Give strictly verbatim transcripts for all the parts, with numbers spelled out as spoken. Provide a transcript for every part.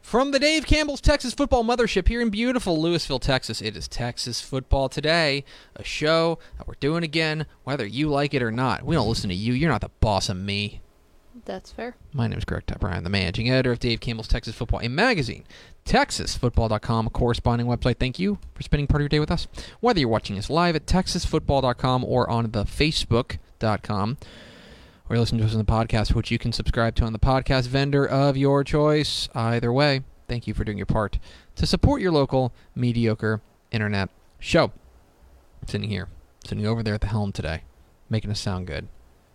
From the Dave Campbell's Texas Football Mothership here in beautiful Lewisville, Texas, it is Texas Football Today, a show that we're doing again, whether you like it or not. We don't listen to you. You're not the boss of me. That's fair. My name is Greg Topper. I'm the managing editor of Dave Campbell's Texas Football, a magazine, Texas Football dot com, a corresponding website. Thank you for spending part of your day with us. Whether you're watching us live at Texas Football dot com or on the Facebook dot com, or listen to us on the podcast, which you can subscribe to on the podcast vendor of your choice. Either way, thank you for doing your part to support your local mediocre internet show. I'm sitting here, sitting over there at the helm today, making us sound good.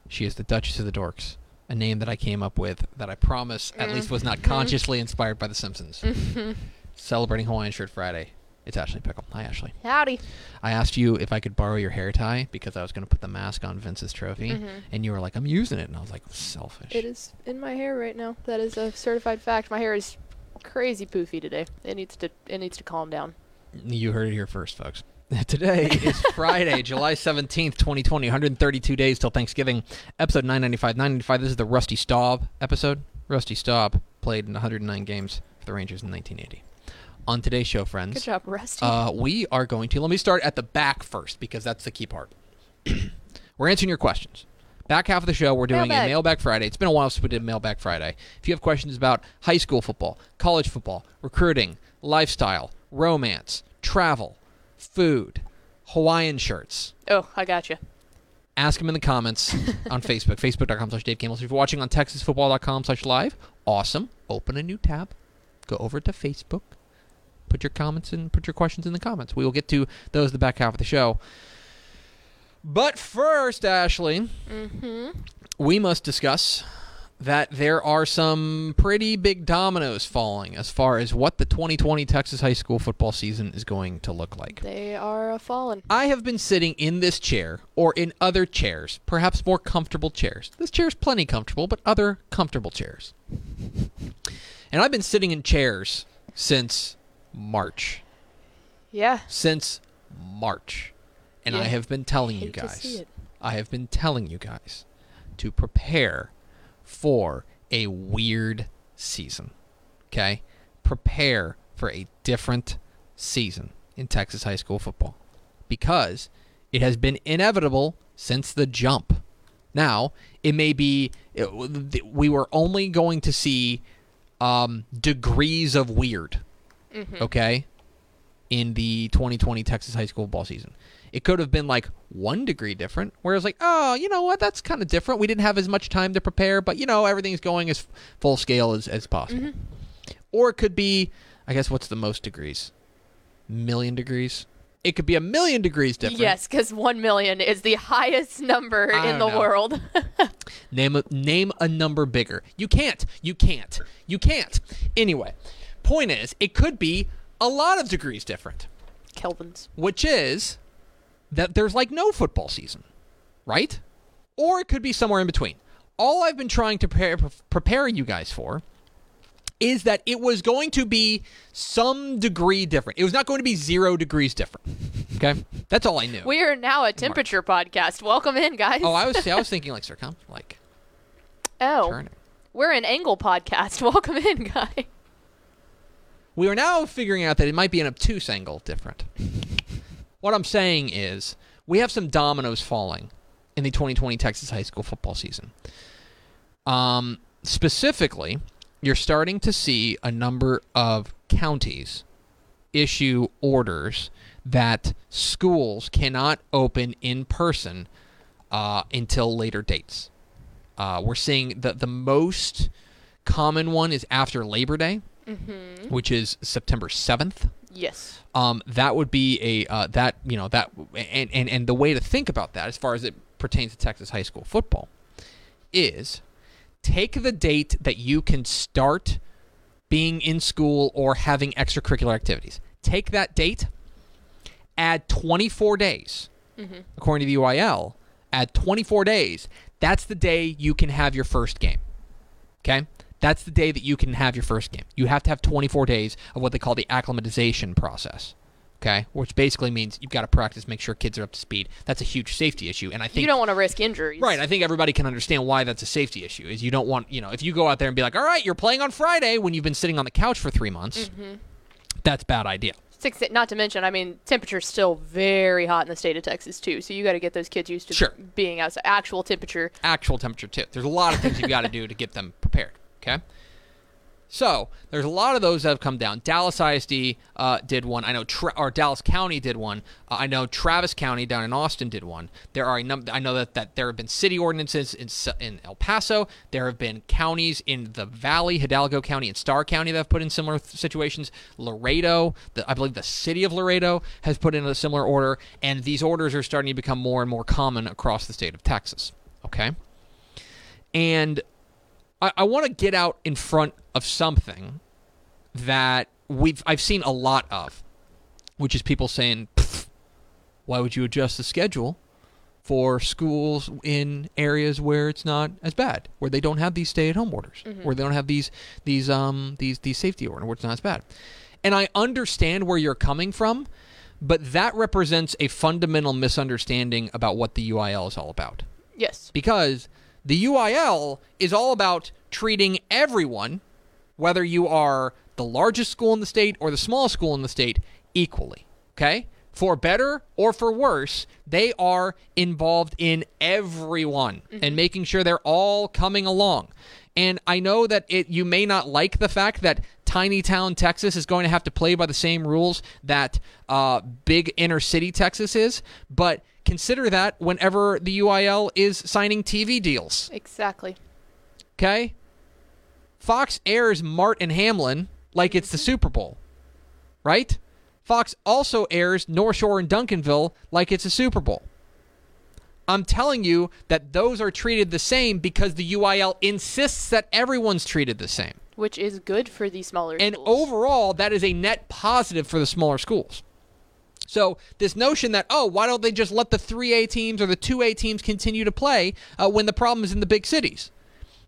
She is the Duchess of the Dorks, a name that I came up with that I promise at mm. least was not consciously inspired by The Simpsons. Mm-hmm. Celebrating Hawaiian Shirt Friday. It's Ashley Pickle. Hi, Ashley. Howdy. I asked you if I could borrow your hair tie because I was going to put the mask on Vince's trophy, mm-hmm. and you were like, I'm using it, and I was like, selfish. It is in my hair right now. That is a certified fact. My hair is crazy poofy today. It needs to, it needs to calm down. You heard it here first, folks. Today is Friday, July seventeenth, twenty twenty, one hundred thirty-two days till Thanksgiving, episode nine ninety-five. nine ninety-five, this is the Rusty Staub episode. Rusty Staub played in one hundred nine games for the Rangers in nineteen eighty. On today's show, friends. Good job, Rusty. Uh, we are going to... Let me start at the back first, because that's the key part. We're answering your questions. Back half of the show, we're doing mailbag. a Mailbag Friday. It's been a while since we did Mailbag Friday. If you have questions about high school football, college football, recruiting, lifestyle, romance, travel, food, Hawaiian shirts... Oh, I gotcha. Ask them in the comments on Facebook, Facebook dot com slash Dave Campbell. If you're watching on Texas Football dot com slash live, awesome. Open a new tab. Go over to Facebook. Put your comments in, put your questions in the comments. We will get to those in the back half of the show. But first, Ashley, mm-hmm. we must discuss that there are some pretty big dominoes falling as far as what the twenty twenty Texas high school football season is going to look like. They are a falling. I have been sitting in this chair or in other chairs, perhaps more comfortable chairs. This chair is plenty comfortable, but other comfortable chairs. And I've been sitting in chairs since... March. Yeah. Since March. And yeah. I have been telling you guys. I have been telling you guys to prepare for a weird season. Okay? Prepare for a different season in Texas high school football. Because it has been inevitable since the jump. Now, it may be it, we were only going to see um, degrees of weird. Mm-hmm. Okay, in the twenty twenty Texas high school football season. It could have been like one degree different, where it's like, oh, you know what, that's kind of different. We didn't have as much time to prepare, but, you know, everything's going as full scale as, as possible. Mm-hmm. Or it could be, I guess, what's the most degrees? Million degrees? It could be a million degrees different. Yes, because one million is the highest number I in the know. world. name, a, name a number bigger. You can't. You can't. You can't. Anyway. Point is, it could be a lot of degrees different. Kelvins. Which is that there's like no football season, right? Or it could be somewhere in between. All I've been trying to prepare, prepare you guys for is that it was going to be some degree different. It was not going to be zero degrees different. Okay? That's all I knew. We are now a temperature March. podcast. Welcome in, guys. Oh, I was I was thinking like circum, like. Oh, turning. We're an angle podcast. Welcome in, guys. We are now figuring out that it might be an obtuse angle different. What I'm saying is we have some dominoes falling in the twenty twenty Texas high school football season. Um, specifically, you're starting to see a number of counties issue orders that schools cannot open in person uh, until later dates. Uh, we're seeing that the most common one is after Labor Day, mm-hmm. which is September seventh. Yes. Um, that would be a uh, that you know that and, and and the way to think about that as far as it pertains to Texas high school football is take the date that you can start being in school or having extracurricular activities. Take that date, add twenty-four days, mm-hmm. according to the U I L. Add twenty-four days. That's the day you can have your first game. Okay? That's the day that you can have your first game. You have to have twenty-four days of what they call the acclimatization process, okay? Which basically means you've got to practice, make sure kids are up to speed. That's a huge safety issue, and I think you don't want to risk injuries, right? I think everybody can understand why that's a safety issue. Is you don't want, you know, if you go out there and be like, all right, you're playing on Friday when you've been sitting on the couch for three months, mm-hmm. that's a bad idea. Six, not to mention, I mean, temperature's still very hot in the state of Texas, too. So you got to get those kids used to sure. being outside. Actual temperature. Actual temperature, too. There's a lot of things you got to do to get them prepared, okay? So there's a lot of those that have come down. Dallas I S D uh, did one. I know Tra- or Dallas County did one. Uh, I know Travis County down in Austin did one. There are a number. I know that, that there have been city ordinances in in El Paso. There have been counties in the Valley, Hidalgo County and Starr County, that have put in similar th- situations. Laredo, the, I believe the city of Laredo has put in a similar order, and these orders are starting to become more and more common across the state of Texas. Okay, and I, I want to get out in front of something that we've I've seen a lot of, which is people saying, why would you adjust the schedule for schools in areas where it's not as bad, where they don't have these stay-at-home orders, mm-hmm. where they don't have these these um these these safety orders, where it's not as bad. And I understand where you're coming from, but that represents a fundamental misunderstanding about what the U I L is all about. Yes. Because the U I L is all about treating everyone, whether you are the largest school in the state or the smallest school in the state, equally, okay? For better or for worse, they are involved in everyone mm-hmm. and making sure they're all coming along. And I know that it you may not like the fact that tiny town Texas is going to have to play by the same rules that uh, big inner city Texas is, but consider that whenever the U I L is signing T V deals. Exactly. Okay? Fox airs Mart and Hamlin like it's the Super Bowl, right? Fox also airs North Shore and Duncanville like it's a Super Bowl. I'm telling you that those are treated the same because the U I L insists that everyone's treated the same. Which is good for the smaller schools. And overall, that is a net positive for the smaller schools. So this notion that, oh, why don't they just let the three A teams or the two A teams continue to play uh, when the problem is in the big cities?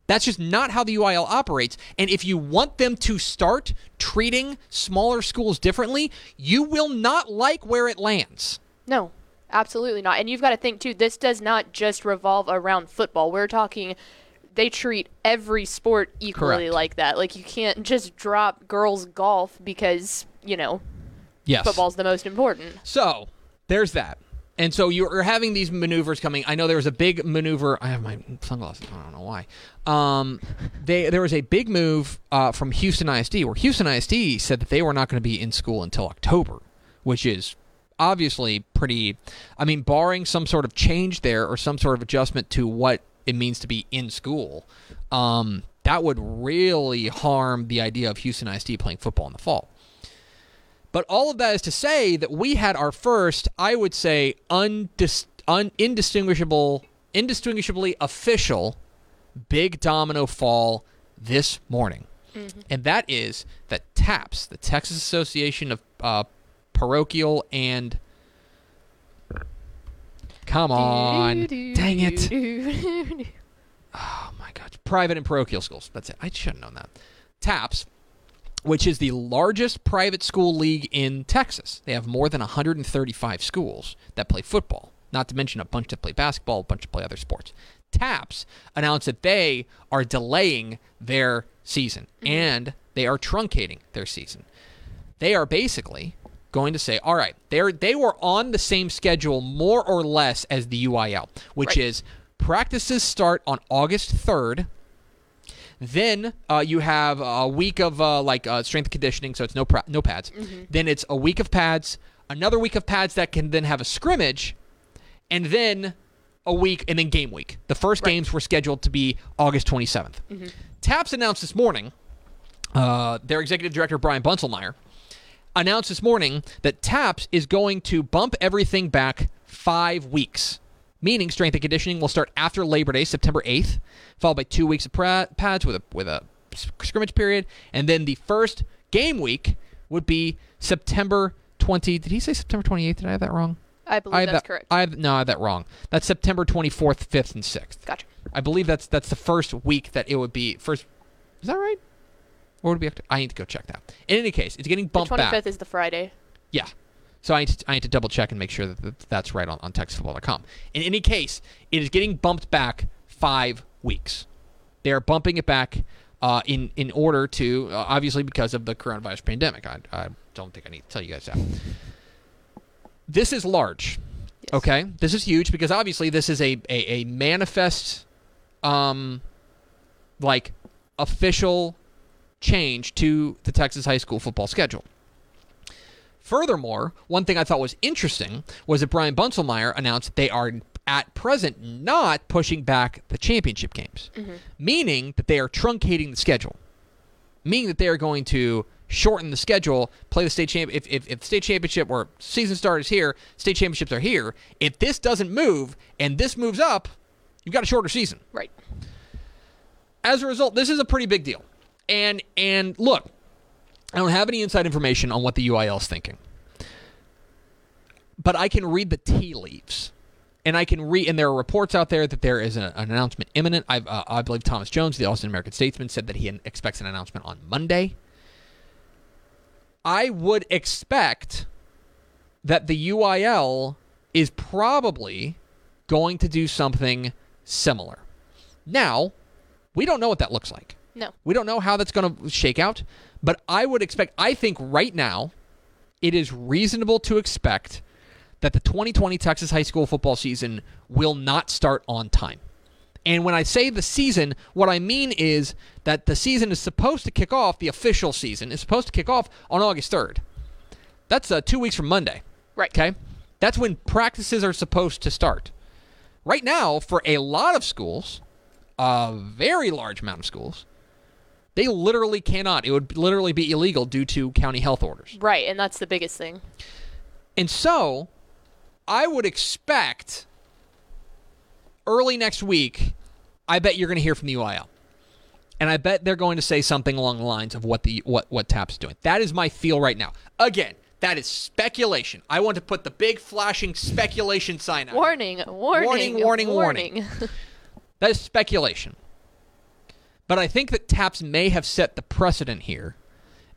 That's just not how the U I L operates. And if you want them to start treating smaller schools differently, you will not like where it lands. No, absolutely not. And you've got to think, too, this does not just revolve around football. We're talking they treat every sport equally Correct. Like that. Like you can't just drop girls golf because, you know, yes. football's the most important. So there's that. And so you're having these maneuvers coming. I know there was a big maneuver. I have my sunglasses. I don't know why. Um, they there was a big move uh, from Houston I S D, where Houston I S D said that they were not going to be in school until October, which is obviously pretty. I mean, barring some sort of change there or some sort of adjustment to what it means to be in school, um, that would really harm the idea of Houston I S D playing football in the fall. But all of that is to say that we had our first, I would say, undis- un- indistinguishable, indistinguishably official big domino fall this morning. Mm-hmm. And that is that TAPS, the Texas Association of uh, Parochial and... Come on. Dang it. Oh, my gosh. Private and parochial schools. That's it. I should have known that. TAPS, which is the largest private school league in Texas. They have more than one hundred thirty-five schools that play football, not to mention a bunch that play basketball, a bunch that play other sports. TAPS announced that they are delaying their season, and they are truncating their season. They are basically going to say, all right, they're, they were on the same schedule more or less as the U I L, which right. is practices start on August third. Then uh, you have a week of uh, like uh, strength and conditioning, so it's no pra- no pads. Mm-hmm. Then it's a week of pads, another week of pads that can then have a scrimmage, and then a week, and then game week. The first right. games were scheduled to be August twenty-seventh. Mm-hmm. TAPS announced this morning, uh, their executive director, Brian Bunselmeyer, announced this morning that TAPS is going to bump everything back five weeks. Meaning strength and conditioning will start after Labor Day, September eighth, followed by two weeks of pads with a with a scrimmage period, and then the first game week would be September twentieth. Did he say September twenty-eighth? Did I have that wrong? I believe I that's that, correct. I have, no, I have that wrong. That's September twenty-fourth, fifth, and sixth. Gotcha. I believe that's that's the first week that it would be first. Is that right? Or would it be after? I need to go check that. In any case, it's getting bumped back. The twenty-fifth is the Friday. Yeah. So I need, to, I need to double check and make sure that that's right on, on Texas Football dot com. In any case, it is getting bumped back five weeks. They are bumping it back uh, in, in order to, uh, obviously because of the coronavirus pandemic. I, I don't think I need to tell you guys that. This is large, yes. Okay? This is huge because obviously this is a, a, a manifest, um, like, official change to the Texas high school football schedule. Furthermore, one thing I thought was interesting was that Brian Bunselmeyer announced they are at present not pushing back the championship games, mm-hmm. meaning that they are truncating the schedule, meaning that they are going to shorten the schedule, play the state champ. If, if, if the state championship or season start is here, state championships are here. If this doesn't move and this moves up, you've got a shorter season. Right. As a result, this is a pretty big deal. And and look, I don't have any inside information on what the U I L is thinking. But I can read the tea leaves. And I can read, and there are reports out there that there is a, an announcement imminent. I've, uh, I believe Thomas Jones, the Austin American Statesman, said that he expects an announcement on Monday. I would expect that the U I L is probably going to do something similar. Now, we don't know what that looks like. No. We don't know how that's going to shake out. But I would expect, I think right now, it is reasonable to expect that the twenty twenty Texas high school football season will not start on time. And when I say the season, what I mean is that the season is supposed to kick off, the official season is supposed to kick off on August third. That's uh, two weeks from Monday. Right. Okay? That's when practices are supposed to start. Right now, for a lot of schools, a very large amount of schools, they literally cannot. It would literally be illegal due to county health orders. Right, and that's the biggest thing. And so, I would expect early next week, I bet you're going to hear from the U I L. And I bet they're going to say something along the lines of what the what, what TAPS is doing. That is my feel right now. Again, that is speculation. I want to put the big flashing speculation sign out. Warning, warning, warning, warning, warning. warning. That is speculation. But I think that TAPS may have set the precedent here,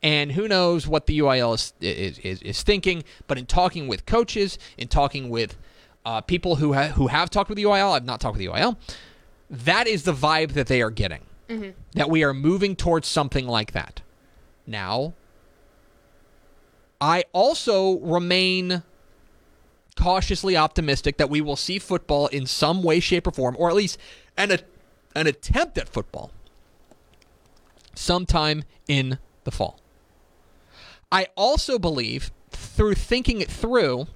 and who knows what the U I L is is, is, is thinking. But in talking with coaches, in talking with uh, people who ha- who have talked with the U I L, I've not talked with the U I L. That is the vibe that they are getting, mm-hmm. that we are moving towards something like that. Now, I also remain cautiously optimistic that we will see football in some way, shape, or form, or at least an a- an attempt at football. Sometime in the fall. I also believe, through thinking it through,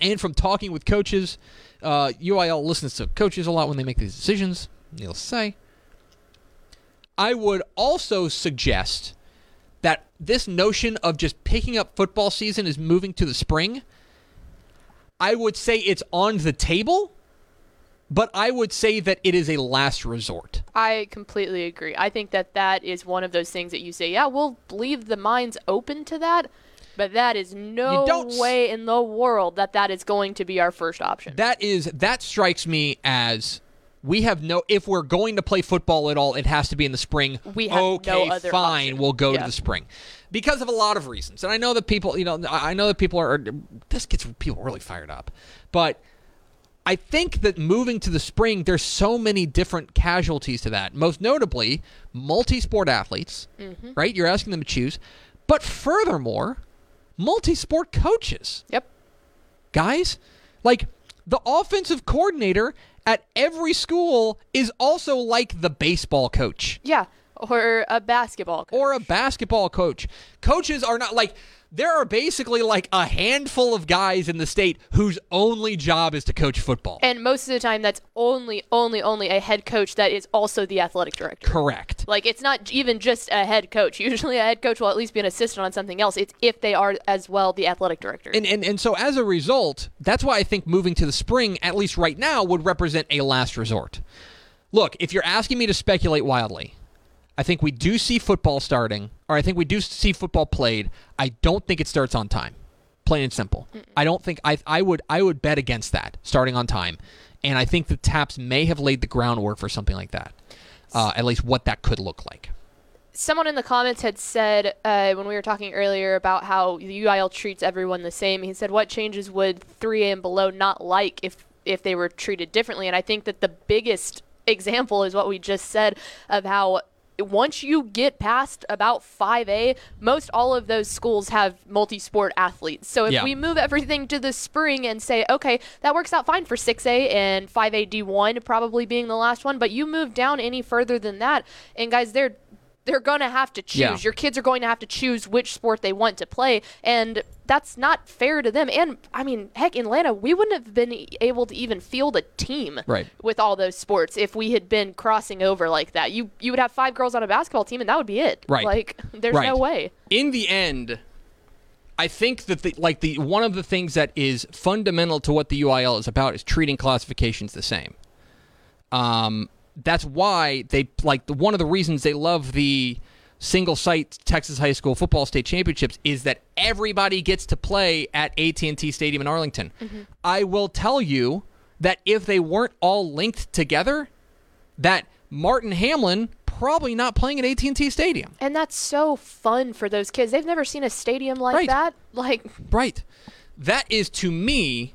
and from talking with coaches, uh, U I L listens to coaches a lot when they make these decisions, needless to say. I would also suggest that this notion of just picking up football season is moving to the spring. I would say it's on the table. But I would say that it is a last resort. I completely agree. I think that that is one of those things that you say, yeah, we'll leave the minds open to that, but that is no way in the world that that is going to be our first option. That is, that strikes me as we have no, if we're going to play football at all, it has to be in the spring. We have okay, no other fine, option. We'll go yeah. to the spring. Because of a lot of reasons. And I know that people, you know, I know that people are, this gets people really fired up, but I think that moving to the spring, there's so many different casualties to that. Most notably, multi-sport athletes, mm-hmm. right? You're asking them to choose. But furthermore, multi-sport coaches. Yep. Guys, like the offensive coordinator at every school is also like the baseball coach. Yeah, or a basketball coach. Or a basketball coach. Coaches are not like... There are basically like a handful of guys in the state whose only job is to coach football. And most of the time, that's only, only, only a head coach that is also the athletic director. Correct. Like, it's not even just a head coach. Usually a head coach will at least be an assistant on something else. It's if they are as well the athletic director. And, and, and so as a result, that's why I think moving to the spring, at least right now, would represent a last resort. Look, if you're asking me to speculate wildly... I think we do see football starting, or I think we do see football played. I don't think it starts on time, plain and simple. Mm-mm. I don't think I I would I would bet against that starting on time, and I think the T A P S may have laid the groundwork for something like that, uh, at least what that could look like. Someone in the comments had said uh, when we were talking earlier about how the U I L treats everyone the same. He said, "What changes would three A and below not like if if they were treated differently?" And I think that the biggest example is what we just said of how. Once you get past about five A, most all of those schools have multi-sport athletes. So if yeah. we move everything to the spring and say, okay, that works out fine for six A and five A D one probably being the last one, but you move down any further than that, and guys, they're they're going to have to choose. Yeah. Your kids are going to have to choose which sport they want to play, and that's not fair to them. And, I mean, heck, in Atlanta, we wouldn't have been able to even field a team right. with all those sports if we had been crossing over like that. You you would have five girls on a basketball team, and that would be it. Right. Like, there's right. no way. In the end, I think that, the, like, the one of the things that is fundamental to what the U I L is about is treating classifications the same. Um. That's why they like the, one of the reasons they love the single site Texas high school football state championships is that everybody gets to play at A T and T Stadium in Arlington. Mm-hmm. I will tell you that if they weren't all linked together, that Martin Hamlin probably not playing at A T and T Stadium. And that's so fun for those kids. They've never seen a stadium like right. that. Like right. That is to me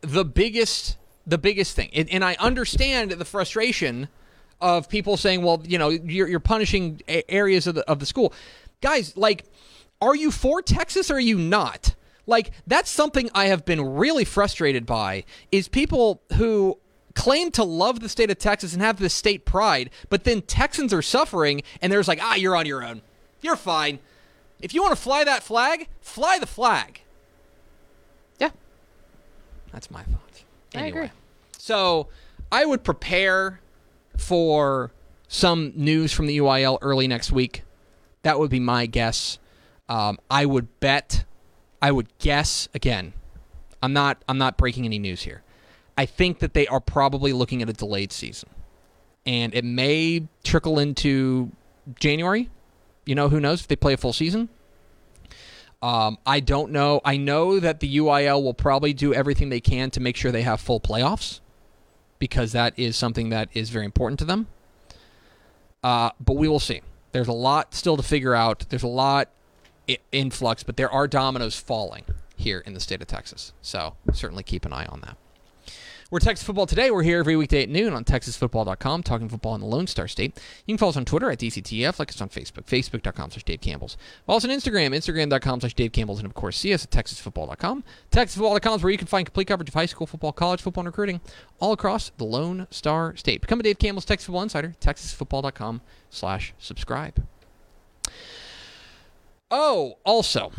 the biggest The biggest thing, and, and I understand the frustration of people saying, "Well, you know, you're, you're punishing a- areas of the of the school, guys." Like, are you for Texas or are you not? Like, that's something I have been really frustrated by is people who claim to love the state of Texas and have this state pride, but then Texans are suffering, and there's like, "Ah, you're on your own. You're fine. If you want to fly that flag, fly the flag." Yeah, that's my thought. Anyway, I agree. So I would prepare for some news from the U I L early next week. That would be my guess. Um, I would bet, I would guess again. I'm not. I'm not breaking any news here. I think that they are probably looking at a delayed season, and it may trickle into January. You know, who knows if they play a full season. Um, I don't know. I know that the U I L will probably do everything they can to make sure they have full playoffs because that is something that is very important to them. Uh, but we will see. There's a lot still to figure out. There's a lot in flux, but there are dominoes falling here in the state of Texas. So certainly keep an eye on that. We're Texas Football Today. We're here every weekday at noon on Texas Football dot com, talking football in the Lone Star State. You can follow us on Twitter at D C T F, like us on Facebook, Facebook.com slash Dave Campbell's. Follow us on Instagram, Instagram.com slash Dave Campbell's, and of course, see us at Texas Football dot com. Texas Football dot com is where you can find complete coverage of high school football, college football, and recruiting all across the Lone Star State. Become a Dave Campbell's Texas Football Insider, Texas Football dot com slash subscribe. Oh, also,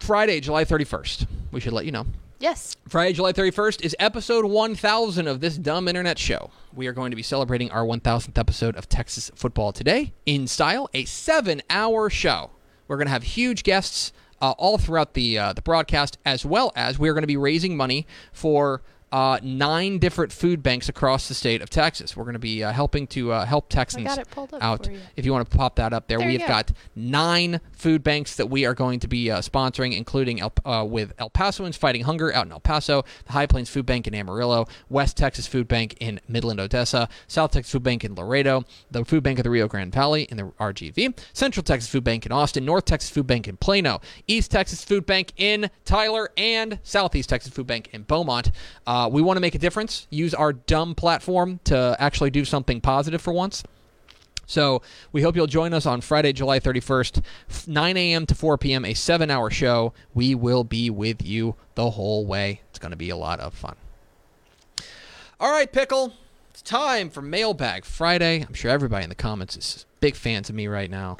Friday, July thirty-first, we should let you know. Yes. Friday, July thirty-first is episode one thousand of this dumb internet show. We are going to be celebrating our one thousandth episode of Texas Football Today in style, a seven-hour show. We're going to have huge guests uh, all throughout the uh, the broadcast, as well as we're going to be raising money for uh, nine different food banks across the state of Texas. We're going to be uh, helping to uh, help Texans out. You. If you want to pop that up there, there we have go. got nine food banks that we are going to be uh, sponsoring, including El, uh, with El Pasoans Fighting Hunger out in El Paso, the High Plains Food Bank in Amarillo, West Texas Food Bank in Midland, Odessa, South Texas Food Bank in Laredo, the Food Bank of the Rio Grande Valley in the R G V, Central Texas Food Bank in Austin, North Texas Food Bank in Plano, East Texas Food Bank in Tyler, and Southeast Texas Food Bank in Beaumont. Uh, We want to make a difference, use our dumb platform to actually do something positive for once. So we hope you'll join us on Friday, July thirty-first, nine a.m. to four p.m., a seven-hour show. We will be with you the whole way. It's going to be a lot of fun. All right, Pickle. It's time for Mailbag Friday. I'm sure everybody in the comments is big fans of me right now.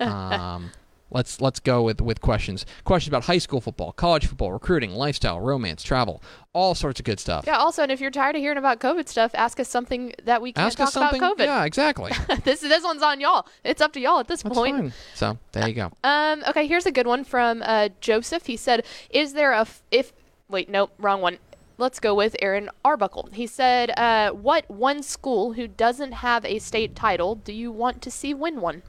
um, let's let's go with, with questions. Questions about high school football, college football, recruiting, lifestyle, romance, travel, all sorts of good stuff. Yeah, also, and if you're tired of hearing about COVID stuff, ask us something that we can ask talk us about COVID. Yeah, exactly. this this one's on y'all. It's up to y'all at this That's point. Fine. So there you go. Um. Okay, here's a good one from uh, Joseph. He said, is there a... F- if Wait, no, wrong one. Let's go with Aaron Arbuckle. He said, uh, what one school who doesn't have a state title do you want to see win one?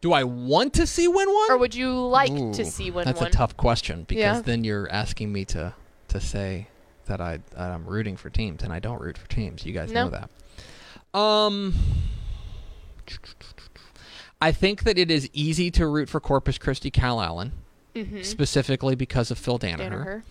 Do I want to see win one? Or would you like Ooh, to see win that's one? That's a tough question because yeah. then you're asking me to, to say that I, I'm rooting for teams, and I don't root for teams. You guys no. know that. Um, I think that it is easy to root for Corpus Christi Cal Allen, mm-hmm. specifically because of Phil Danaher. Danaher.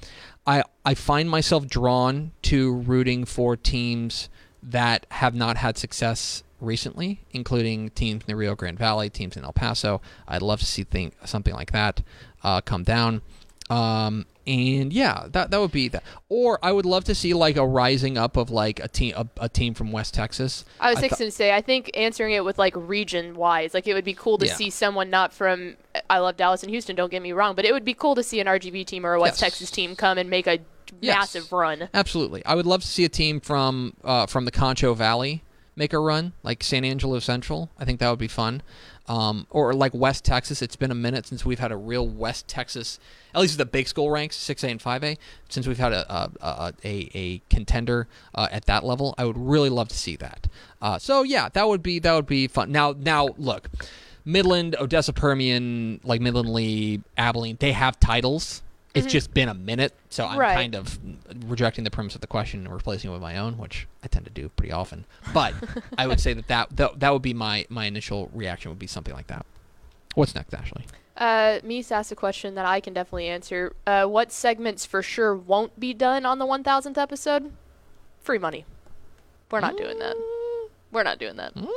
I, I find myself drawn to rooting for teams that have not had success recently, including teams in the Rio Grande Valley, teams in El Paso. I'd love to see thing, something like that uh, come down. Um, and yeah, that that would be that. Or I would love to see like a rising up of like a team a, a team from West Texas. I was fixing th- to say, I think answering it with like region wise, like it would be cool to yeah. see someone not from. I love Dallas and Houston. Don't get me wrong, but it would be cool to see an R G V team or a West yes. Texas team come and make a yes. massive run. Absolutely, I would love to see a team from uh, from the Concho Valley make a run, like San Angelo Central. I think that would be fun. Um, or like West Texas. It's been a minute since we've had a real West Texas, at least the big school ranks, six A and five A, since we've had a a, a, a, a contender uh, at that level. I would really love to see that. Uh, so yeah, that would be that would be fun. Now now look, Midland, Odessa, Permian, like Midland Lee, Abilene, they have titles. It's mm-hmm. just been a minute, so I'm right. kind of rejecting the premise of the question and replacing it with my own, which I tend to do pretty often. But I would say that that, that that would be my my initial reaction would be something like that. What's next, Ashley? Uh, Mies asked a question that I can definitely answer. Uh, what segments for sure won't be done on the one thousandth episode? Free money. We're not mm. doing that. We're not doing that. Mm.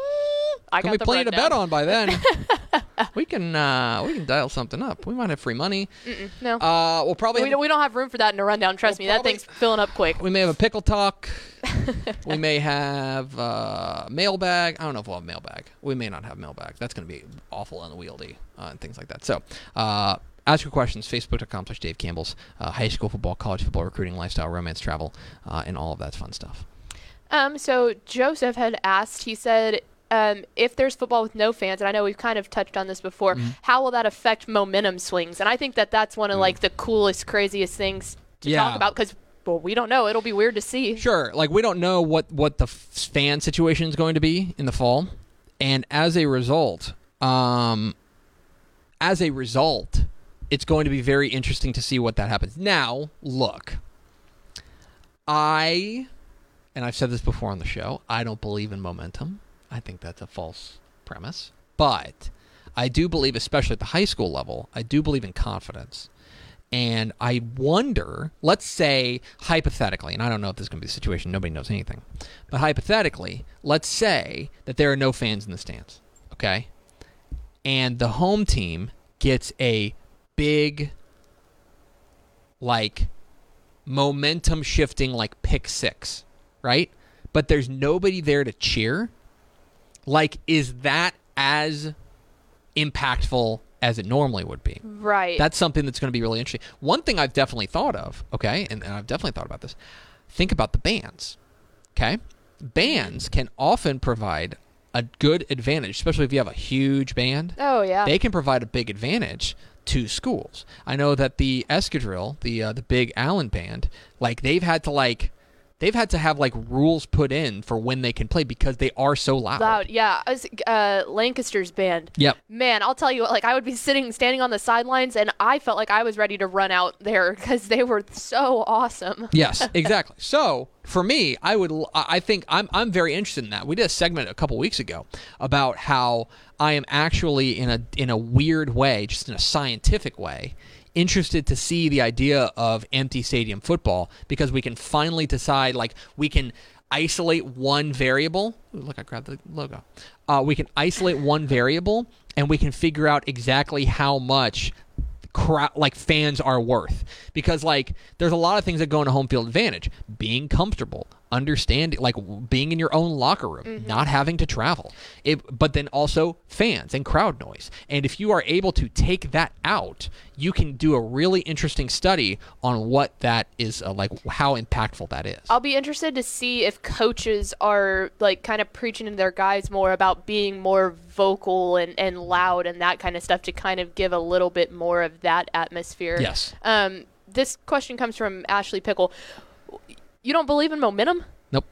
I can got we play to bet on by then? we can uh, we can dial something up. We might have free money. Mm-mm, no. Uh, we'll probably we don't, we don't have room for that in a rundown. Trust we'll me, probably, that thing's filling up quick. We may have a pickle talk. we may have uh, mailbag. I don't know if we'll have mailbag. We may not have mailbag. That's going to be awful unwieldy uh, and things like that. So. Uh, Ask your questions, facebook dot com slash Dave Campbell's, uh, high school football, college football, recruiting, lifestyle, romance, travel, uh, and all of that fun stuff. Um. So Joseph had asked, he said, Um, if there's football with no fans, and I know we've kind of touched on this before, mm-hmm. how will that affect momentum swings? And I think that that's one of mm-hmm. like the coolest, craziest things to yeah. talk about because, well, we don't know. It'll be weird to see. Sure. Like we don't know what, what the fan situation is going to be in the fall. And as a result, um, as a result, it's going to be very interesting to see what that happens. Now, look, I, and I've said this before on the show, I don't believe in momentum. I think that's a false premise. But I do believe, especially at the high school level, I do believe in confidence. And I wonder, let's say hypothetically, and I don't know if this is going to be the situation. Nobody knows anything. But hypothetically, let's say that there are no fans in the stands, okay? And the home team gets a big, like, momentum shifting, like, pick six, right? But there's nobody there to cheer. Like, is that as impactful as it normally would be? Right. That's something that's going to be really interesting. One thing I've definitely thought of, okay, and, and I've definitely thought about this, think about the bands, okay? Bands can often provide a good advantage, especially if you have a huge band. Oh, yeah. They can provide a big advantage to schools. I know that the Escadrille, the uh, the big Allen band, like, they've had to, like... They've had to have, like, rules put in for when they can play because they are so loud. Loud, yeah. I was, uh, Lancaster's band. Yep. Man, I'll tell you what, like, I would be sitting, standing on the sidelines, and I felt like I was ready to run out there because they were so awesome. Yes, exactly. So, for me, I would, I think I'm, I'm very interested in that. We did a segment a couple weeks ago about how I am actually, in a in a weird way, just in a scientific way, interested to see the idea of empty stadium football because we can finally decide, like, we can isolate one variable. Ooh, look, I grabbed the logo. Uh, we can isolate one variable, and we can figure out exactly how much crowd, like fans are worth. Because like there's a lot of things that go into home field advantage. Being comfortable, understanding, like being in your own locker room, mm-hmm. not having to travel. It, but then also fans and crowd noise. And if you are able to take that out, you can do a really interesting study on what that is, uh, like how impactful that is. I'll be interested to see if coaches are like kind of preaching to their guys more about being more vocal and, and loud and that kind of stuff to kind of give a little bit more of that atmosphere. Yes. Um, this question comes from Ashley Pickle. You don't believe in momentum? Nope.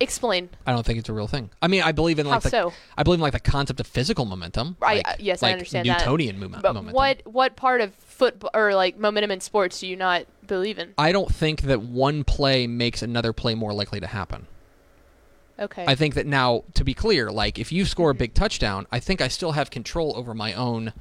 Explain. I don't think it's a real thing. I mean, I believe in like How the, so? I believe in like the concept of physical momentum. I, like, uh, yes, like I understand Newtonian that. Newtonian movement. But momentum. what what part of football or like momentum in sports do you not believe in? I don't think that one play makes another play more likely to happen. Okay. I think that now, to be clear, like if you score a big touchdown, I think I still have control over my own.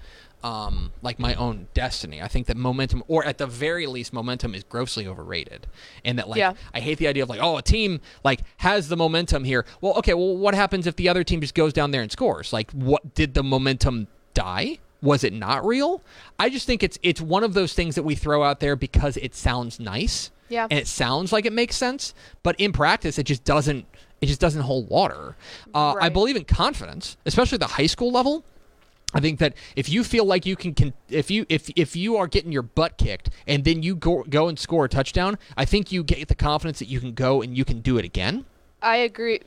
Um, like my own destiny. I think that momentum, or at the very least, momentum is grossly overrated. And that, like, yeah. I hate the idea of like, oh, a team like has the momentum here. Well, okay, well, what happens if the other team just goes down there and scores? Like, what did the momentum die? Was it not real? I just think it's it's one of those things that we throw out there because it sounds nice, yeah, and it sounds like it makes sense, but in practice, it just doesn't. It just doesn't hold water. Uh, right. I believe in confidence, especially at the high school level. I think that if you feel like you can, can if you if if you are getting your butt kicked and then you go go and score a touchdown, I think you get the confidence that you can go and you can do it again. I agree.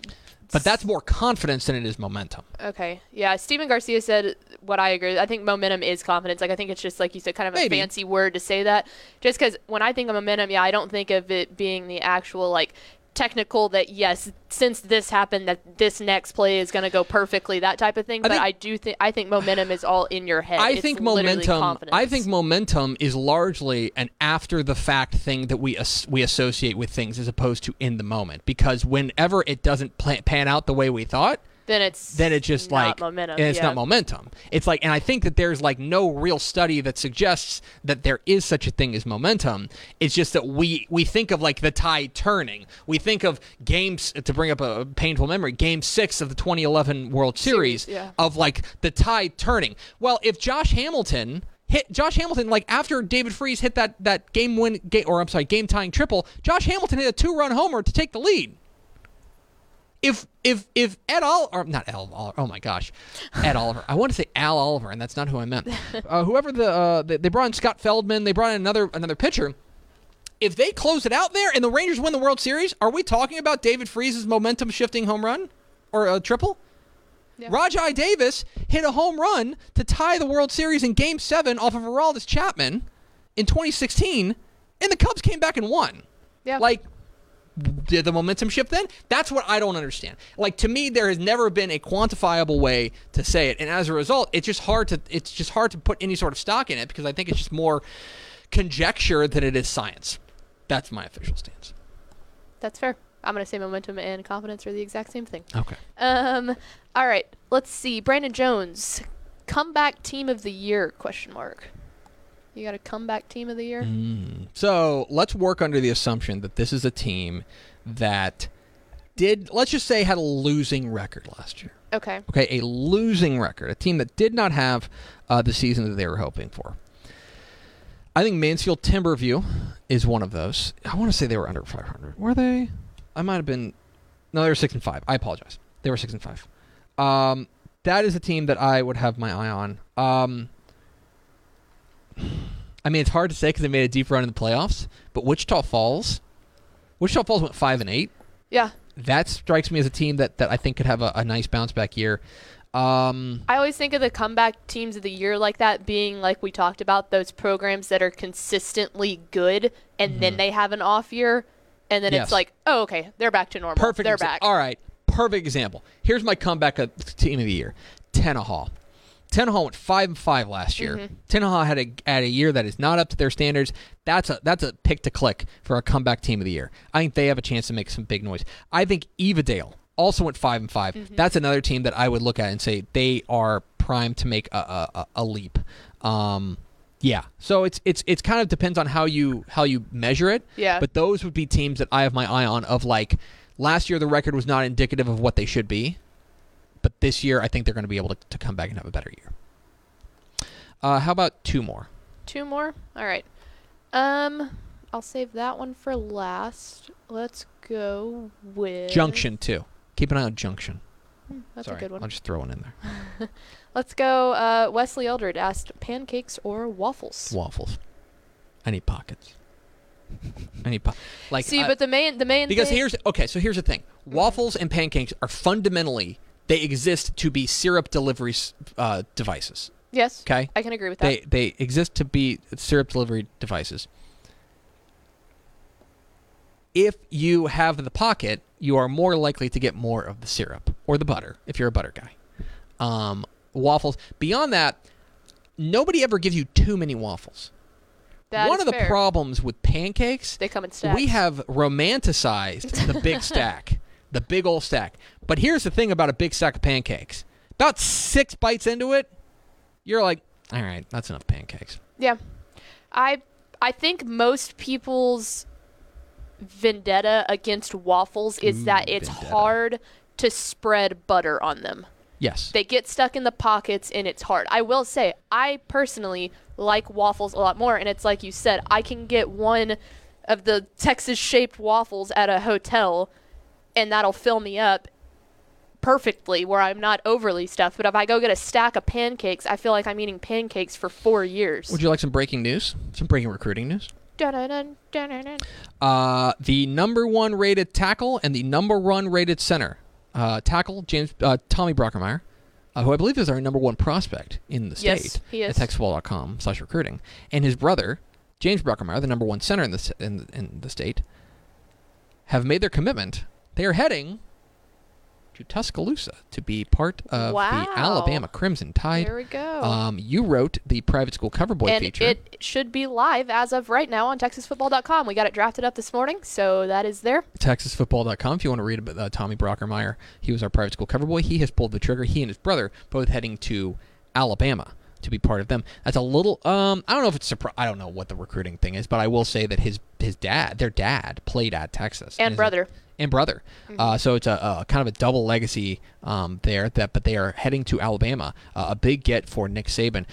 But that's more confidence than it is momentum. Okay. Yeah. Steven Garcia said what I agree. I think momentum is confidence. Like I think it's just like you said, kind of a Maybe. fancy word to say that. Just because when I think of momentum, yeah, I don't think of it being the actual like technical that yes, since this happened, that this next play is going to go perfectly, that type of thing. But I, think, I do think I think momentum is all in your head. I it's think momentum. Confidence. I think momentum is largely an after the fact thing that we as, we associate with things as opposed to in the moment. Because whenever it doesn't plan, pan out the way we thought, then it's then it's just not like momentum, and it's yeah. not momentum. It's like, and I think that there's like no real study that suggests that there is such a thing as momentum. It's just that we we think of like the tide turning. We think of games, to bring up a painful memory, game six of the twenty eleven World Series, yeah. of like the tide turning. Well, if Josh Hamilton hit Josh Hamilton like after David Freese hit that that game win game, or I'm sorry, game tying triple, Josh Hamilton hit a two run homer to take the lead. If if if Ed Oliver, or not Al Oliver, oh my gosh, Ed Oliver. I want to say Al Oliver, and that's not who I meant. Uh, whoever the uh, they, they brought in Scott Feldman, they brought in another another pitcher. If they close it out there and the Rangers win the World Series, are we talking about David Freese's momentum shifting home run or a triple? Yeah. Rajai Davis hit a home run to tie the World Series in Game Seven off of Aroldis Chapman in twenty sixteen, and the Cubs came back and won. Yeah, like. Did the momentum shift then? That's what I don't understand. Like, to me, there has never been a quantifiable way to say it, and as a result, it's just hard to it's just hard to put any sort of stock in it because I think it's just more conjecture than it is science. That's my official stance. That's fair. I'm going to say momentum and confidence are the exact same thing. Okay. Um. All right. Let's see. Brandon Jones, comeback team of the year? Question mark. You got a comeback team of the year? Mm. So let's work under the assumption that this is a team that did, let's just say, had a losing record last year. Okay. Okay, a losing record. A team that did not have uh, the season that they were hoping for. I think Mansfield-Timberview is one of those. I want to say they were under five hundred. Were they? I might have been. No, they were six and five. I apologize. They were six and five. Um, that is a team that I would have my eye on. Um... I mean, it's hard to say because they made a deep run in the playoffs, but Wichita Falls, Wichita Falls went five and eight. Yeah, that strikes me as a team that, that I think could have a, a nice bounce back year. Um, I always think of the comeback teams of the year like that being like we talked about those programs that are consistently good and mm-hmm. then they have an off year, and then yes. it's like, oh, okay, they're back to normal. Perfect. They're exa- back. All right, perfect example. Here's my comeback team of the year: Tenaha. Tenaha went five and five last year. Mm-hmm. Tenaha had a had a year that is not up to their standards. That's a that's a pick to click for a comeback team of the year. I think they have a chance to make some big noise. I think Evadale also went five and five. Mm-hmm. That's another team that I would look at and say they are primed to make a a, a leap. Um, yeah. So it's it's it's kind of depends on how you how you measure it. Yeah. But those would be teams that I have my eye on of like Last year, the record was not indicative of what they should be. But this year, I think they're going to be able to, to come back and have a better year. Uh, how about two more? Two more? All right. Um, I'll save that one for last. Let's go with... Junction, too. Keep an eye on Junction. Hmm, that's Sorry, a good one. I'll just throw one in there. Let's go. Uh, Wesley Eldred asked, pancakes or waffles? Waffles. I need pockets. I need po- like See, I, but the main the main because thing... here's okay. So here's the thing: waffles and pancakes are fundamentally they exist to be syrup delivery uh, devices. Yes. Okay. I can agree with that. They they exist to be syrup delivery devices. If you have the pocket, you are more likely to get more of the syrup or the butter if you're a butter guy. Um, waffles. Beyond that, nobody ever gives you too many waffles. That One of the fair. problems with pancakes, they come in stacks. We have romanticized the big stack, the big old stack. But here's the thing about a big stack of pancakes. About six bites into it, you're like, all right, that's enough pancakes. Yeah. I I think most people's vendetta against waffles is that it's vendetta. hard to spread butter on them. Yes. They get stuck in the pockets, and it's hard. I will say, I personally like waffles a lot more, and it's like you said, I can get one of the Texas-shaped waffles at a hotel, and that'll fill me up perfectly where I'm not overly stuffed. But if I go get a stack of pancakes, I feel like I'm eating pancakes for four years. Would you like some breaking news? Some breaking recruiting news? Dun-dun-dun, dun-dun-dun. Uh, the number one rated tackle and the number one rated center. Uh, tackle, James uh, Tommy Brockermeyer, uh, who I believe is our number one prospect in the state. Yes, he is. At TexasFootball.com slash recruiting. And his brother, James Brockermeyer, the number one center in the, in, in the state, have made their commitment. They are heading to Tuscaloosa to be part of wow. the Alabama Crimson Tide. There we go. Um, you wrote the private school cover boy and feature. And it should be live as of right now on Texas Football dot com. We got it drafted up this morning, so that is there. Texas Football dot com if you want to read about uh, Tommy Brockermeyer. He was our private school cover boy. He has pulled the trigger. He and his brother both heading to Alabama to be part of them. That's a little, um, I don't know if it's, surpri- I don't know what the recruiting thing is, but I will say that his, his dad, their dad played at Texas. And, and brother. And brother. Mm-hmm. Uh, so it's a, a kind of a double legacy um, there, that, but they are heading to Alabama. Uh, a big get for Nick Saban.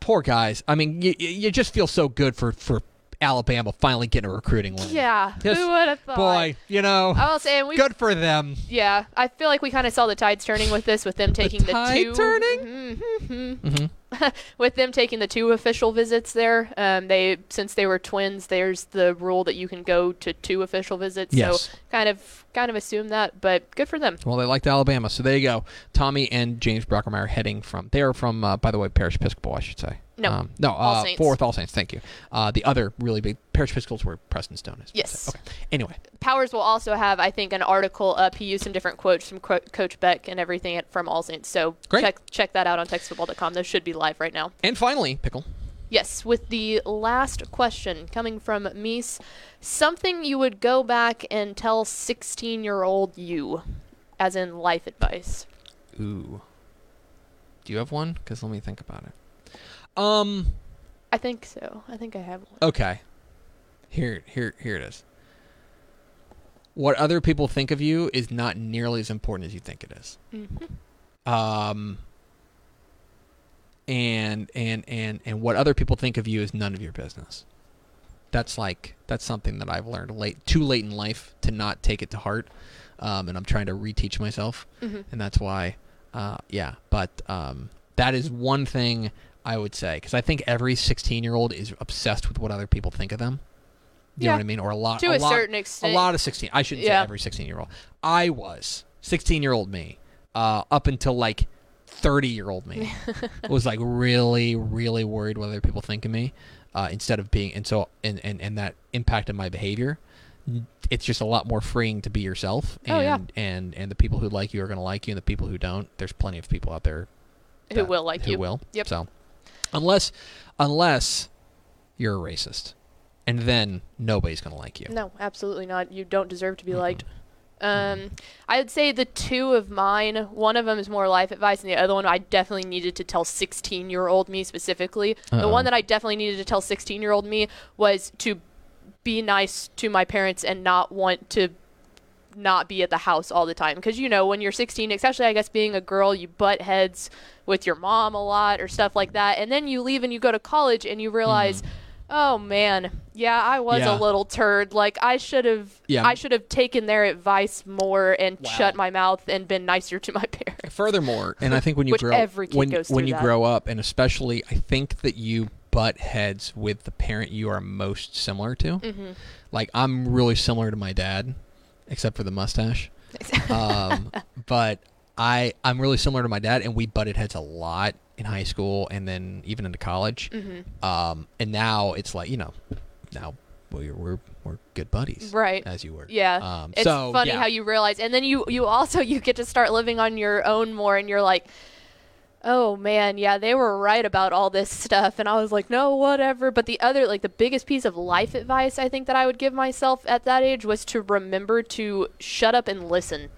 Poor guys. I mean, you, you just feel so good for, for Alabama finally getting a recruiting win. Yeah. Just, who would have thought? Boy, you know, I will say, we, good for them. Yeah. I feel like we kind of saw the tides turning with this, with them taking the, tide the two. turning? Mm-hmm. Mm-hmm. With them taking the two official visits there. Um, they Since they were twins, there's the rule that you can go to two official visits. Yes. So kind of kind of assume that, but good for them. Well, they liked Alabama. So there you go. Tommy and James Brockermeyer heading from, they are from, uh, by the way, Parish Episcopal, I should say. No, um, no, uh, All Saints. Fourth All Saints. Thank you. Uh, the other really big Parish Episcopals where Preston Stone is. Yes. Okay. Anyway, Powers will also have, I think, an article up. He used some different quotes from Co- Coach Beck and everything from All Saints. So Great. check check that out on Texas Football dot com. Those should be live right now. And finally, Pickle. Yes, with the last question coming from Meese, something you would go back and tell sixteen-year-old you, as in life advice. Ooh. Do you have one? Because let me think about it. Um, I think so. I think I have one. Okay. Here, here, here it is. What other people think of you is not nearly as important as you think it is. Mm-hmm. Um, and, and, and, and what other people think of you is none of your business. That's like, that's something that I've learned late, too late in life to not take it to heart. Um, and I'm trying to reteach myself. Mm-hmm. And that's why, uh, yeah, but, um, that is one thing I would say, because I think every sixteen-year-old is obsessed with what other people think of them. You yeah. know what I mean? Or a lot. To a, a lot, certain extent. A lot of sixteen. I shouldn't yeah. say every sixteen-year-old. I was sixteen-year-old me uh, up until like thirty-year-old me was like really, really worried what other people think of me uh, instead of being and so and, and, and that impacted my behavior. It's just a lot more freeing to be yourself, and oh, yeah. and and the people who like you are going to like you, and the people who don't, there's plenty of people out there that, who will like who you. Who will. Yep. So. Unless unless you're a racist, and then nobody's going to like you. No, absolutely not. You don't deserve to be mm-hmm. liked. Um, I would say the two of mine, one of them is more life advice, and the other one I definitely needed to tell sixteen-year-old me specifically. Uh-oh. The one that I definitely needed to tell sixteen-year-old me was to be nice to my parents and not want to not be at the house all the time. Because, you know, when you're sixteen, especially, I guess, being a girl, you butt heads with your mom a lot or stuff like that. And then you leave and you go to college and you realize, mm. oh, man, yeah, I was yeah. a little turd. Like, I should have yeah. I should have taken their advice more and wow. shut my mouth and been nicer to my parents. Furthermore, and I think when you, grow, every kid when, goes when you grow up, and especially I think that you butt heads with the parent you are most similar to. Mm-hmm. Like, I'm really similar to my dad. Except for the mustache. Um, but I, I'm really similar to my dad, and we butted heads a lot in high school and then even into college. Mm-hmm. Um, and now it's like, you know, now we're we're, we're good buddies. Right. As you were. Yeah. Um, it's so, funny yeah. how you realize. And then you, you also you get to start living on your own more, and you're like, oh, man, yeah, they were right about all this stuff. And I was like, no, whatever. But the other, like, the biggest piece of life advice I think that I would give myself at that age was to remember to shut up and listen.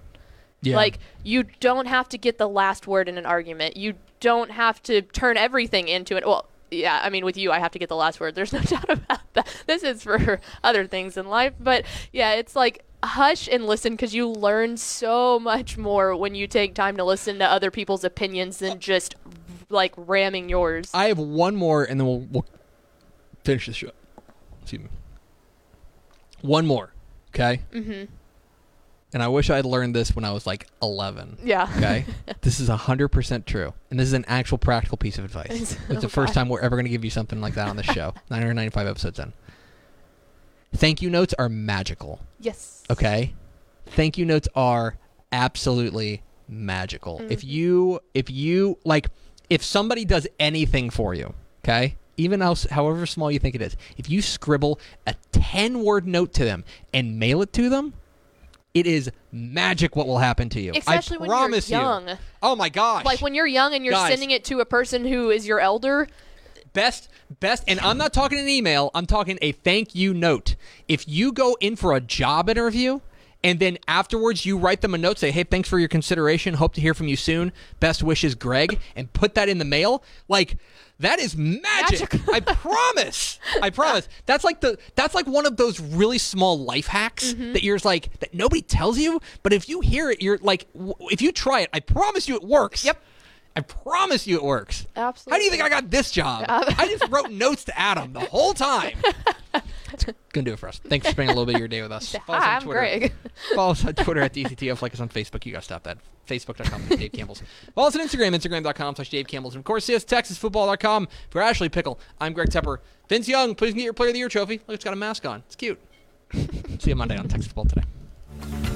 Yeah. Like, you don't have to get the last word in an argument. You don't have to turn everything into it. Well, yeah, I mean, with you, I have to get the last word. There's no doubt about that. This is for other things in life. But, yeah, it's like, hush and listen, because you learn so much more when you take time to listen to other people's opinions than just like ramming yours. I have one more, and then we'll, we'll finish this show. Excuse me. One more, okay? Mm-hmm. And I wish I had learned this when I was like eleven. Yeah. Okay? This is one hundred percent true. And this is an actual practical piece of advice. It's, it's oh the first God. time we're ever going to give you something like that on the show. nine hundred ninety-five episodes in. Thank you notes are magical. Yes. Okay? Thank you notes are absolutely magical. Mm-hmm. If you, if you, like, if somebody does anything for you, okay, even else, however small you think it is, if you scribble a ten-word note to them and mail it to them, it is magic what will happen to you. Especially I promise when you're young. You. Oh, my gosh. Like, when you're young and you're Guys. sending it to a person who is your elder. Best, best, and I'm not talking an email. I'm talking a thank you note. If you go in for a job interview and then afterwards you write them a note, say, hey, thanks for your consideration. Hope to hear from you soon. Best wishes, Greg, and put that in the mail. Like, that is magic. magic. I promise. I promise. That's like the that's like one of those really small life hacks mm-hmm. that you're just like, that nobody tells you, but if you hear it, you're like, w- if you try it, I promise you it works. Yep. I promise you it works. Absolutely. How do you think I got this job? Uh, I just wrote notes to Adam the whole time. It's going to do it for us. Thanks for spending a little bit of your day with us. Follow Hi, us on Twitter. I'm Greg. Follow us on Twitter at D C T F. Like us on Facebook. You got to stop that. Facebook dot com slash Dave Campbell's. Follow us on Instagram. Instagram dot com slash Dave Campbell's. And, of course, see us Texas Football dot com. For Ashley Pickle, I'm Greg Tepper. Vince Young, please get your Player of the Year trophy. Look, it's got a mask on. It's cute. See you Monday on Texas Football Today.